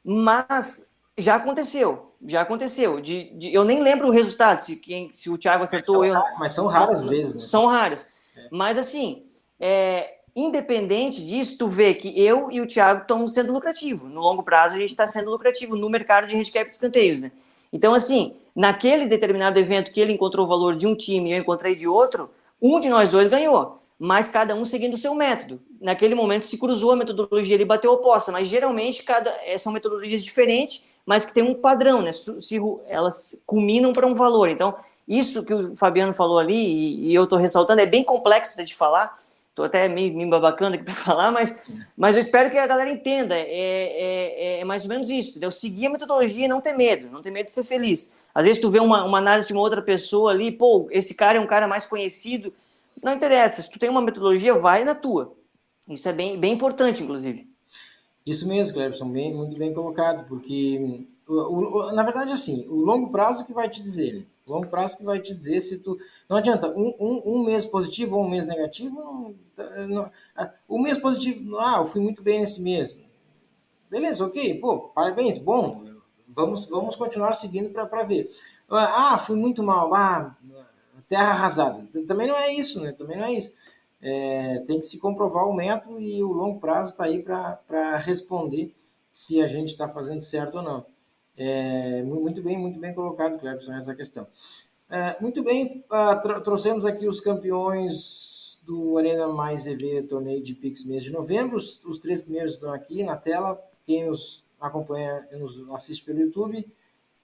Mas já aconteceu, já aconteceu. De, de, eu nem lembro o resultado, se, quem, se o Tiago acertou ou eu... Raros, mas são raras vezes, né? São raras. É. Mas assim... É, independente disso, tu vê que eu e o Thiago estão sendo lucrativos. No longo prazo, a gente está sendo lucrativo no mercado de handicap de escanteios, né? Então, assim, naquele determinado evento que ele encontrou o valor de um time e eu encontrei de outro, um de nós dois ganhou, mas cada um seguindo o seu método. Naquele momento se cruzou a metodologia, ele bateu oposta, mas geralmente cada... são metodologias diferentes, mas que tem um padrão, né? Se... Elas culminam para um valor. Então, isso que o Fabiano falou ali, e eu estou ressaltando, é bem complexo de falar. Estou até meio me babacando aqui para falar, mas, mas eu espero que a galera entenda. É, é, é mais ou menos isso, entendeu? Seguir a metodologia e não ter medo, não ter medo de ser feliz. Às vezes tu vê uma, uma análise de uma outra pessoa ali, pô, esse cara é um cara mais conhecido. Não interessa, se tu tem uma metodologia, vai na tua. Isso é bem, bem importante, inclusive. Isso mesmo, Cléberson, bem, muito bem colocado, porque, o, o, na verdade, assim, o longo prazo que vai te dizer, né? Longo prazo que vai te dizer se tu... Não adianta, um, um, um mês positivo ou um mês negativo, não, não, um mês positivo, ah, eu fui muito bem nesse mês. Beleza, ok, pô, parabéns, bom, vamos, vamos continuar seguindo para ver. Ah, fui muito mal, ah, terra arrasada. Também não é isso, né, também não é isso. É, tem que se comprovar o método e o longo prazo está aí para responder se a gente está fazendo certo ou não. É, muito bem, muito bem colocado, Cléberson, essa questão. É, muito bem, uh, trouxemos aqui os campeões do Arena Mais E V, torneio de Pix, mês de novembro. Os, os três primeiros estão aqui na tela. Quem nos acompanha, nos assiste pelo YouTube,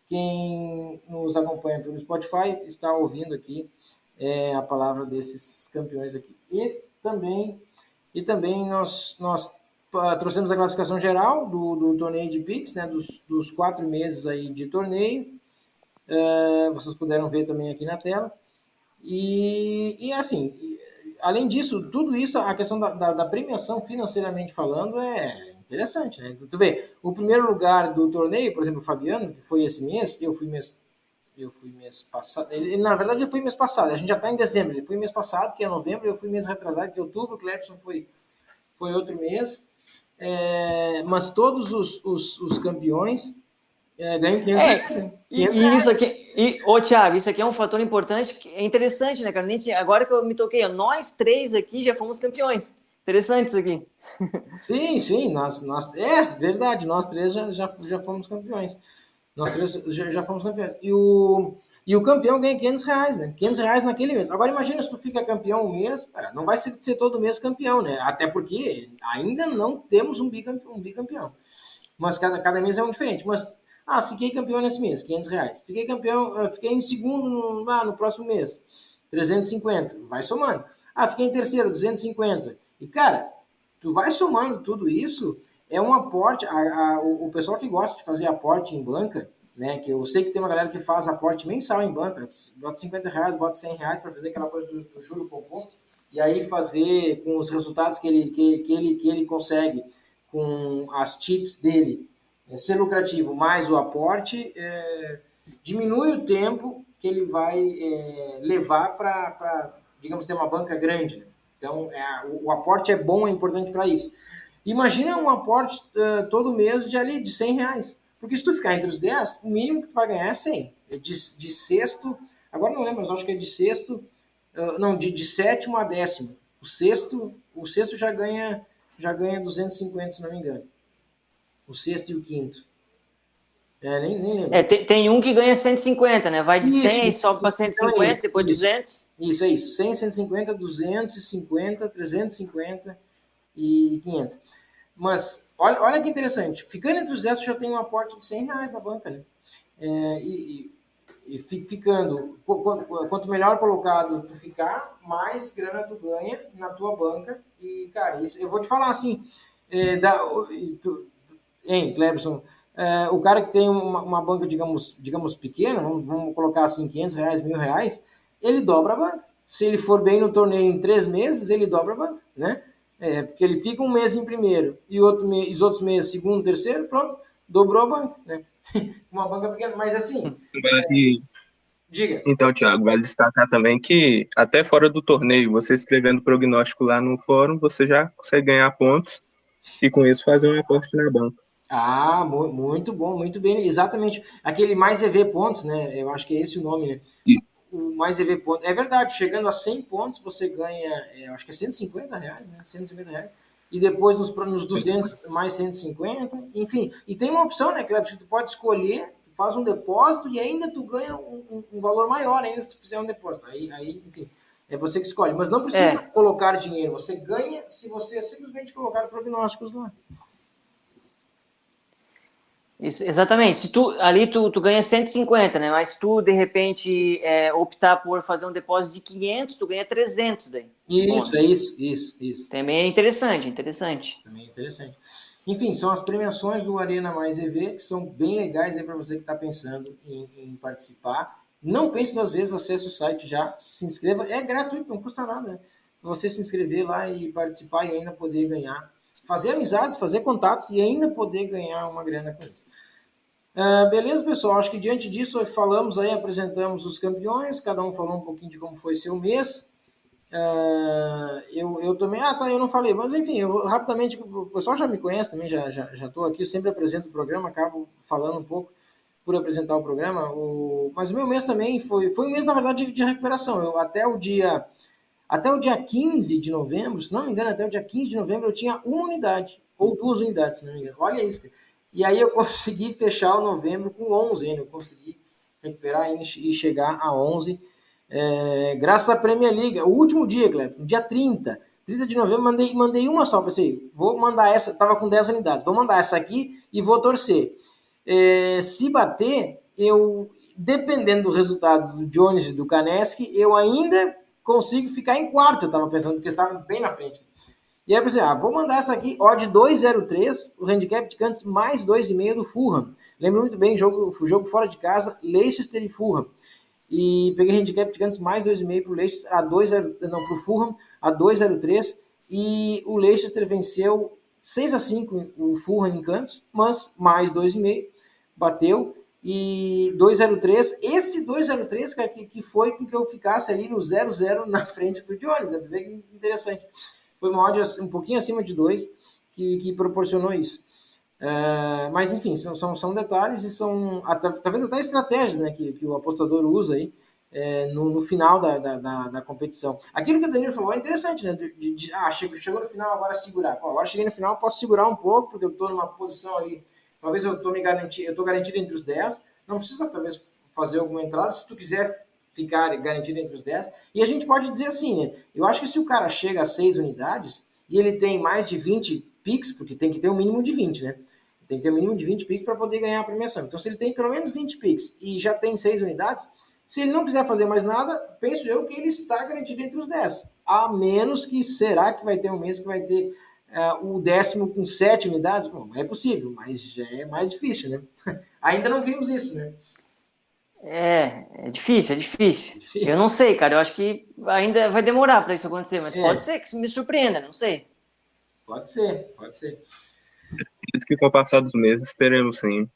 quem nos acompanha pelo Spotify, está ouvindo aqui é, a palavra desses campeões aqui. E também, e também nós... nós trouxemos a classificação geral do, do torneio de Pix, né, dos, dos quatro meses aí de torneio. Uh, vocês puderam ver também aqui na tela. E, e assim, além disso, tudo isso, a questão da, da, da premiação financeiramente falando é interessante, né? Tu vê, o primeiro lugar do torneio, por exemplo, o Fabiano, que foi esse mês, eu fui mês, eu fui mês passado, ele, na verdade eu fui mês passado, a gente já está em dezembro, ele foi mês passado, que é novembro, eu fui mês retrasado, que é outubro, o Cléberson foi, foi outro mês. É, mas todos os, os, os campeões é, ganham quinhentos reais. É, e, e isso aqui, e, ô Thiago, isso aqui é um fator importante, que é interessante, né, cara? Nem tinha, agora que eu me toquei, ó, nós três aqui já fomos campeões. Interessante isso aqui. Sim, sim, nós, nós, é verdade, nós três já, já, já fomos campeões. Nós três já, já fomos campeões. E o, e o campeão ganha quinhentos reais, né? quinhentos reais naquele mês. Agora imagina se tu fica campeão um mês, cara, não vai ser, ser todo mês campeão, né? Até porque ainda não temos um bicampeão. Um bicampeão. Mas cada, cada mês é um diferente. Mas, ah, fiquei campeão nesse mês, quinhentos reais. Fiquei campeão, fiquei em segundo no, ah, no próximo mês, trezentos e cinquenta. Vai somando. Ah, fiquei em terceiro, duzentos e cinquenta. E, cara, tu vai somando tudo isso... É um aporte, a, a, o pessoal que gosta de fazer aporte em banca, né, que eu sei que tem uma galera que faz aporte mensal em banca, bota cinquenta reais, bota cem reais para fazer aquela coisa do, do juro composto, e aí fazer com os resultados que ele, que, que ele, que ele consegue, com as tips dele, é, ser lucrativo, mais o aporte, é, diminui o tempo que ele vai é, levar para, digamos, ter uma banca grande. Né? Então, é, o, o aporte é bom, é importante para isso. Imagina um aporte uh, todo mês de ali de cem reais. Porque se tu ficar entre os dez, o mínimo que tu vai ganhar é cem. De, de sexto, agora não lembro, mas acho que é de sexto, não, de, de sétimo a décimo. O sexto, o sexto já ganha, já ganha duzentos e cinquenta, se não me engano. O sexto e o quinto. É, nem, nem lembro. É, tem, tem um que ganha cento e cinquenta, né? Vai de isso, cem, isso, sobe para cento e cinquenta, então é depois isso. duzentos. Isso, é isso. cem, cento e cinquenta, duzentos e cinquenta, trezentos e cinquenta e quinhentos. Mas, olha, olha que interessante. Ficando entre os dez, já tem um aporte de cem reais na banca, né? É, e, e, e ficando... Quanto melhor colocado tu ficar, mais grana tu ganha na tua banca. E, cara, isso, eu vou te falar assim... É, da, tu, hein, Cléberson... Uh, o cara que tem uma, uma banca, digamos, digamos pequena, vamos, vamos colocar assim, quinhentos reais, mil reais, ele dobra a banca. Se ele for bem no torneio em três meses, ele dobra a banca, né? É, porque ele fica um mês em primeiro e outro me, os outros meses, segundo, terceiro, pronto, dobrou a banca, né? Uma banca pequena, mas assim... E, é... Diga. Então, Thiago, vale destacar também que até fora do torneio, você escrevendo prognóstico lá no fórum, você já consegue ganhar pontos e com isso fazer um aporte na banca. Ah, muito bom, muito bem, exatamente, aquele Mais E V Pontos, né, eu acho que é esse o nome, né, Sim. O Mais E V Pontos, é verdade, chegando a cem pontos você ganha, é, acho que é cento e cinquenta reais, né, cento e cinquenta reais, e depois nos, nos duzentos mais cento e cinquenta, enfim, e tem uma opção, né, Cléber, que tu pode escolher, tu faz um depósito e ainda tu ganha um, um valor maior ainda se tu fizer um depósito, aí, aí enfim, é você que escolhe, mas não precisa é. colocar dinheiro, você ganha se você simplesmente colocar prognósticos lá. Isso, exatamente, se tu, ali tu, tu ganha cento e cinquenta, né, mas tu de repente é, optar por fazer um depósito de quinhentos, tu ganha trezentos daí. Isso, é isso, isso, isso. Também é interessante, interessante. Também é interessante. Enfim, são as premiações do Arena Mais E V que são bem legais aí para você que está pensando em, em participar. Não pense duas vezes, acesse o site já, se inscreva, é gratuito, não custa nada, né? Você se inscrever lá e participar e ainda poder ganhar. Fazer amizades, fazer contatos e ainda poder ganhar uma grana com isso. Uh, beleza, pessoal? Acho que diante disso falamos aí, apresentamos os campeões, cada um falou um pouquinho de como foi seu mês. Uh, eu, eu também... Ah, tá, eu não falei, mas enfim, eu, rapidamente, o pessoal já me conhece também, já estou já, já aqui, eu sempre apresento o programa, acabo falando um pouco por apresentar o programa. O, mas o meu mês também foi, foi um mês, na verdade, de, de recuperação. Eu até o dia... Até o dia quinze de novembro, se não me engano, até o dia quinze de novembro eu tinha uma unidade, ou duas unidades, se não me engano. Olha isso, cara. E aí eu consegui fechar o novembro com onze, hein? Eu consegui recuperar e chegar a onze, é, graças à Premier League. O último dia, Cléber, no dia trinta de novembro, mandei, mandei uma só, pensei, vou mandar essa, tava com dez unidades, vou mandar essa aqui e vou torcer. É, se bater, eu, dependendo do resultado do Jones e do Kaneski, eu ainda... consigo ficar em quarto, eu tava pensando, porque estava bem na frente. E aí eu pensei, ah, vou mandar essa aqui, odd dois zero três, o handicap de Cantos mais dois vírgula cinco do Fulham. Lembro muito bem, jogo, jogo fora de casa, Leicester e Fulham. E peguei handicap de Cantos mais dois vírgula cinco pro Leicester, a dois zero, não, pro Fulham, a dois zero três, e o Leicester venceu seis a cinco o Fulham em Cantos, mas mais dois vírgula cinco, bateu. E dois zero três, esse dois zero três, cara, que, que foi com que eu ficasse ali no zero zero na frente do Dionis, né? Tu vê que interessante. Foi uma odd um pouquinho acima de dois que, que proporcionou isso. Uh, mas enfim, são, são, são detalhes e são até, talvez até estratégias, né, que, que o apostador usa aí é, no, no final da, da, da, da competição. Aquilo que o Danilo falou é interessante, né? De, de, de, ah, chegou, chegou no final, agora segurar. Pô, agora cheguei no final, posso segurar um pouco, porque eu estou numa posição ali. Talvez eu estou garantido, garantido entre os dez, não precisa talvez fazer alguma entrada, se tu quiser ficar garantido entre os dez. E a gente pode dizer assim, né? Eu acho que se o cara chega a seis unidades e ele tem mais de vinte picks, porque tem que ter um mínimo de vinte, né? Tem que ter um mínimo de vinte picks para poder ganhar a premiação. Então, se ele tem pelo menos vinte picks e já tem seis unidades, se ele não quiser fazer mais nada, penso eu que ele está garantido entre os dez. A menos que, será que vai ter um mês que vai ter... Uh, o décimo com sete unidades, bom, é possível, mas já é mais difícil, né? Ainda não vimos isso, né? É, é difícil, é difícil. É difícil. Eu não sei, cara, eu acho que ainda vai demorar para isso acontecer, mas é. pode ser que me surpreenda, não sei. Pode ser, pode ser. Acredito que com o passar dos meses teremos sim.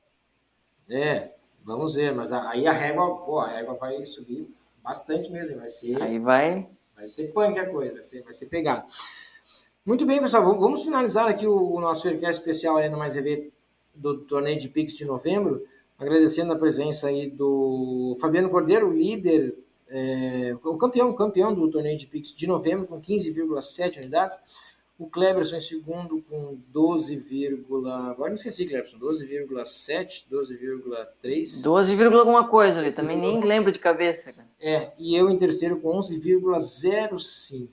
É, vamos ver, mas aí a régua, pô, a régua vai subir bastante mesmo, vai ser... Aí vai... Vai ser punk a coisa, vai ser, vai ser pegado. Muito bem, pessoal, vamos finalizar aqui o nosso Faircast especial Arena Mais E V do torneio de Pix de novembro, agradecendo a presença aí do Fabiano Cordeiro, líder, é, o campeão, campeão do torneio de Pix de novembro, com quinze vírgula sete unidades, o Cléberson em segundo com doze, agora não esqueci, Cléberson, doze vírgula sete, doze vírgula três. doze, alguma coisa ali, também nem lembro de cabeça. Cara. É, e eu em terceiro com onze vírgula zero cinco.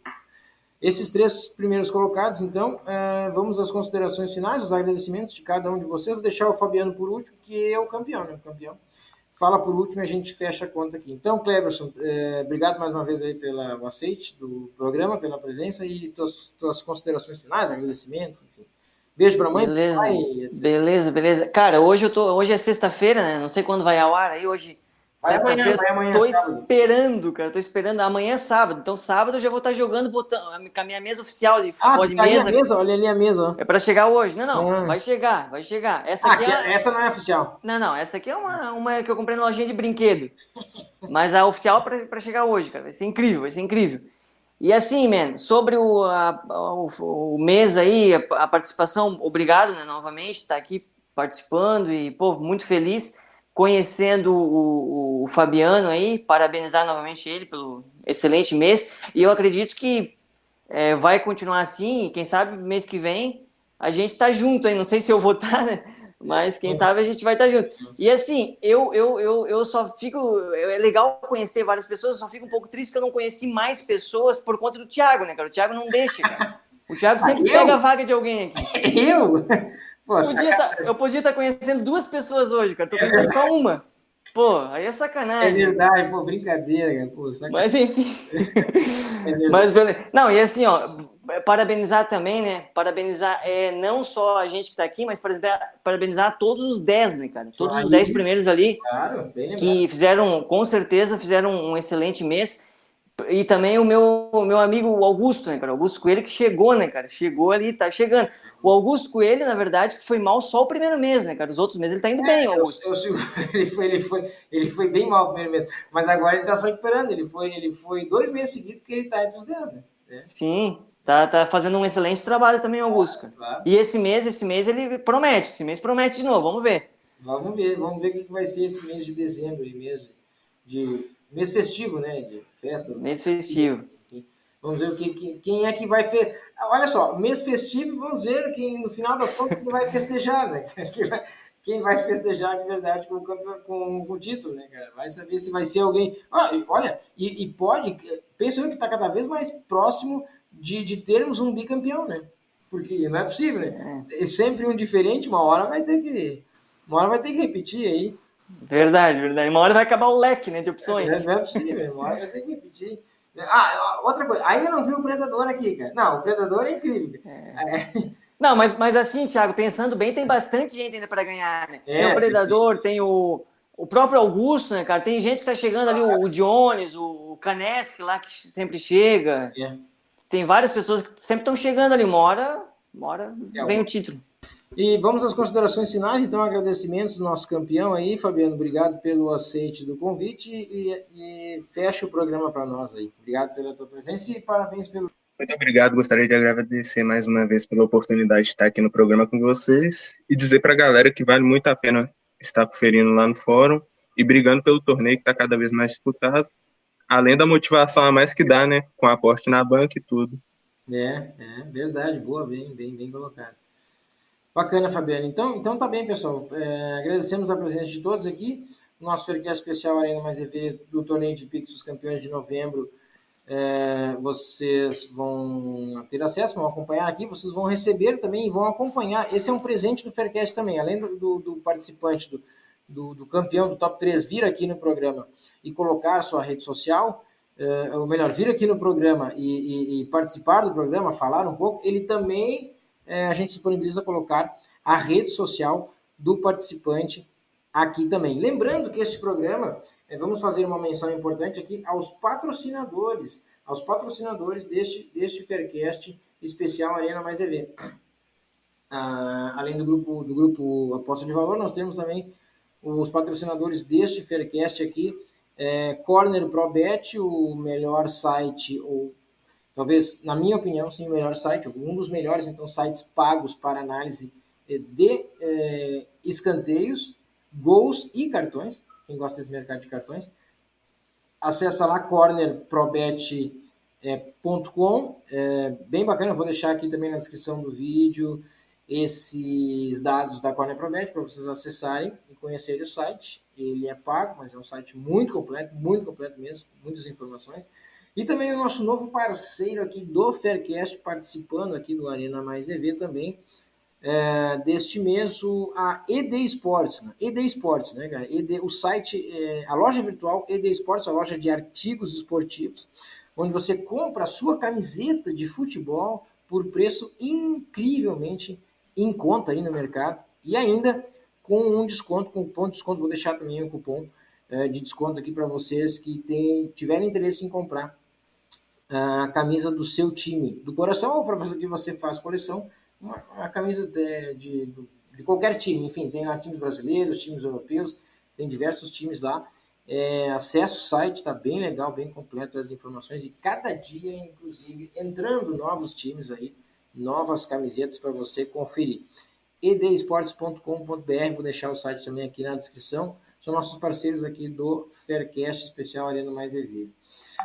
Esses três primeiros colocados, então, é, vamos às considerações finais, os agradecimentos de cada um de vocês. Vou deixar o Fabiano por último, que é o campeão, né? O campeão fala por último e a gente fecha a conta aqui. Então, Cléberson, é, obrigado mais uma vez aí pelo aceite do programa, pela presença e tuas, tuas considerações finais, agradecimentos, enfim. Beijo pra mãe. Beleza, pai, beleza, beleza. Cara, hoje, eu tô, hoje é sexta-feira, né? Não sei quando vai ao ar aí, hoje... Sexta-feira, tô esperando, cara, tô esperando, amanhã é sábado, então sábado eu já vou estar jogando botão, com a minha mesa oficial de futebol ah, de mesa. Ah, mesa, olha ali a mesa. É pra chegar hoje, não, não, hum. vai chegar, vai chegar. Essa, ah, aqui é... essa não é oficial. Não, não, essa aqui é uma, uma que eu comprei na lojinha de brinquedo, mas a oficial é pra, pra chegar hoje, cara, vai ser incrível, vai ser incrível. E assim, man, sobre o, a, o, o mesa aí, a, a participação, obrigado, né, novamente, estar tá aqui participando e, pô, muito feliz. Conhecendo o, o, o Fabiano aí, parabenizar novamente ele pelo excelente mês, e eu acredito que é, vai continuar assim, e quem sabe mês que vem a gente tá junto aí, não sei se eu vou estar, tá, né? Mas quem sabe a gente vai estar tá junto. E assim, eu, eu, eu, eu só fico, é legal conhecer várias pessoas, eu só fico um pouco triste que eu não conheci mais pessoas por conta do Tiago, né, cara? O Tiago não deixa, cara. O Tiago sempre eu? pega a vaga de alguém aqui. Eu? Poxa, podia tá, eu podia estar tá conhecendo duas pessoas hoje, cara. Tô conhecendo é só uma. Pô, aí é sacanagem. É verdade, pô, brincadeira, cara. Pô, mas enfim. É mas beleza. Não, e assim, ó, parabenizar também, né? Parabenizar é, não só a gente que tá aqui, mas parabenizar todos os dez, né, cara? Todos aí, os dez primeiros ali. Claro, bem lembrado. Que fizeram, com certeza, fizeram um excelente mês. E também o meu, o meu amigo Augusto, né, cara? Augusto Coelho que chegou, né, cara? Chegou ali, tá chegando. O Augusto Coelho, na verdade, que foi mal só o primeiro mês, né, cara? Os outros meses ele tá indo bem, é, Augusto. Eu, eu, ele, foi, ele, foi, ele foi bem mal o primeiro mês, mas agora ele tá se recuperando. Ele foi, ele foi dois meses seguidos que ele tá entre os dez, né? É. Sim, tá, tá fazendo um excelente trabalho também, Augusto, cara. Claro. E esse mês, esse mês ele promete, esse mês promete de novo, vamos ver. Vamos ver, vamos ver o que vai ser esse mês de dezembro aí mesmo, de... mês festivo, né? De festas. Mês né? festivo. Vamos ver o que, que, quem é que vai festejar. Olha só, mês festivo, vamos ver quem no final das contas quem vai festejar, né? Quem vai festejar de verdade com, com, com o título, né, cara? Vai saber se vai ser alguém. Ah, olha, e, e pode, penso eu que está cada vez mais próximo de, de termos um bicampeão, né? Porque não é possível, né? É sempre um diferente, uma hora vai ter que. Uma hora vai ter que repetir aí. Verdade, verdade. Uma hora vai acabar o leque, né, de opções. É, não é possível, uma hora vai ter que repetir. Ah, outra coisa, ainda não vi o Predador aqui, cara. Não, o Predador é incrível. É. É. Não, mas, mas assim, Thiago, pensando bem, tem bastante gente ainda para ganhar, né? É, tem o Predador, é. tem o, o próprio Augusto, né, cara? Tem gente que tá chegando ali, o, o Dionis, o Kaneski lá, que sempre chega. É. Tem várias pessoas que sempre estão chegando ali. Uma hora, uma hora é, vem o título. E vamos às considerações finais, então agradecimentos do nosso campeão aí, Fabiano, obrigado pelo aceite do convite e, e fecha o programa para nós aí. Obrigado pela tua presença e parabéns pelo... Muito obrigado, gostaria de agradecer mais uma vez pela oportunidade de estar aqui no programa com vocês e dizer para a galera que vale muito a pena estar conferindo lá no fórum e brigando pelo torneio que está cada vez mais disputado, além da motivação a mais que dá, né, com a aposta na banca e tudo. É, é, verdade, boa, bem, bem, bem colocado. Bacana, Fabiano. Então, então tá bem, pessoal. É, agradecemos a presença de todos aqui. Nosso Faircast especial Arena Mais E V do Torneio de Picks dos Campeões de novembro. É, vocês vão ter acesso, vão acompanhar aqui. Vocês vão receber também e vão acompanhar. Esse é um presente do Faircast também. Além do, do, do participante, do, do, do campeão do Top três vir aqui no programa e colocar sua rede social... É, ou melhor, vir aqui no programa e, e, e participar do programa, falar um pouco, ele também... a gente disponibiliza colocar a rede social do participante aqui também. Lembrando que este programa, vamos fazer uma menção importante aqui aos patrocinadores, aos patrocinadores deste, deste Faircast especial Arena Mais E V. Ah, além do grupo, do grupo Aposta de Valor, nós temos também os patrocinadores deste Faircast aqui, é, Corner Probet, o melhor site ou talvez, na minha opinião, sim, o melhor site, um dos melhores, então, sites pagos para análise de é, escanteios, gols e cartões. Quem gosta desse mercado de cartões, acessa lá corner probet ponto com. É, bem bacana, eu vou deixar aqui também na descrição do vídeo esses dados da Corner Probet para vocês acessarem e conhecerem o site. Ele é pago, mas é um site muito completo, muito completo mesmo, muitas informações. E também o nosso novo parceiro aqui do Faircast, participando aqui do Arena Mais E V também, é, deste mês, a E D Sports, né? E D Sports, né, cara? E D, o site, é, a loja virtual E D Sports, a loja de artigos esportivos, onde você compra a sua camiseta de futebol por preço incrivelmente em conta aí no mercado, e ainda com um desconto, com um ponto de desconto. Vou deixar também o cupom é, de desconto aqui para vocês que tem, tiverem interesse em comprar a camisa do seu time do coração, ou para você que você faz coleção, uma, uma camisa de, de, de qualquer time. Enfim, tem lá times brasileiros, times europeus, tem diversos times lá. É, acesse o site, está bem legal, bem completo as informações, e cada dia, inclusive, entrando novos times aí, novas camisetas para você conferir. e d esportes ponto com ponto b r, vou deixar o site também aqui na descrição. São nossos parceiros aqui do Faircast especial Arena Mais E V.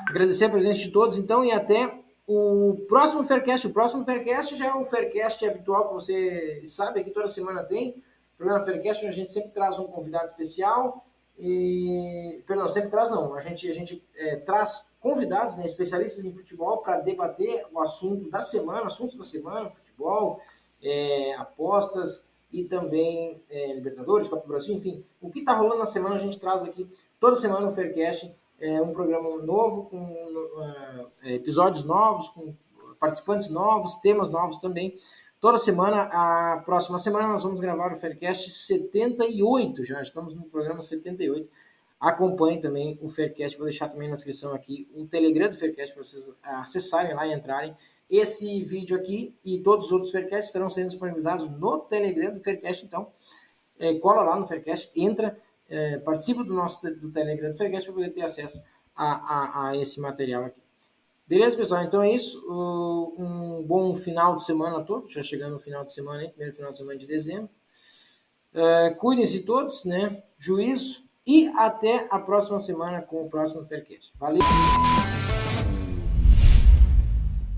Agradecer a presença de todos, então, e até o próximo Faircast. O próximo Faircast já é o Faircast habitual que você sabe, aqui toda semana tem o programa Faircast, onde a gente sempre traz um convidado especial e... Perdão, sempre traz não, a gente, a gente é, traz... convidados, né, especialistas em futebol, para debater o assunto da semana, assuntos da semana, futebol, é, apostas e também é, Libertadores, Copa do Brasil, enfim. O que está rolando na semana a gente traz aqui toda semana no Faircast, é, um programa novo, com uh, episódios novos, com participantes novos, temas novos também. Toda semana, a próxima semana, nós vamos gravar o Faircast setenta e oito, já estamos no programa setenta e oito. Acompanhe também o Faircast, vou deixar também na descrição aqui o Telegram do Faircast para vocês acessarem lá e entrarem. Esse vídeo aqui e todos os outros Faircasts estarão sendo disponibilizados no Telegram do Faircast, então é, cola lá no Faircast, entra, é, participa do nosso do Telegram do Faircast para poder ter acesso a, a, a esse material aqui. Beleza, pessoal? Então é isso, um bom final de semana a todos, já chegando no final de semana, hein? Primeiro final de semana de dezembro. É, cuidem-se todos, né? Juízo. E até a próxima semana com o próximo Faircast. Valeu!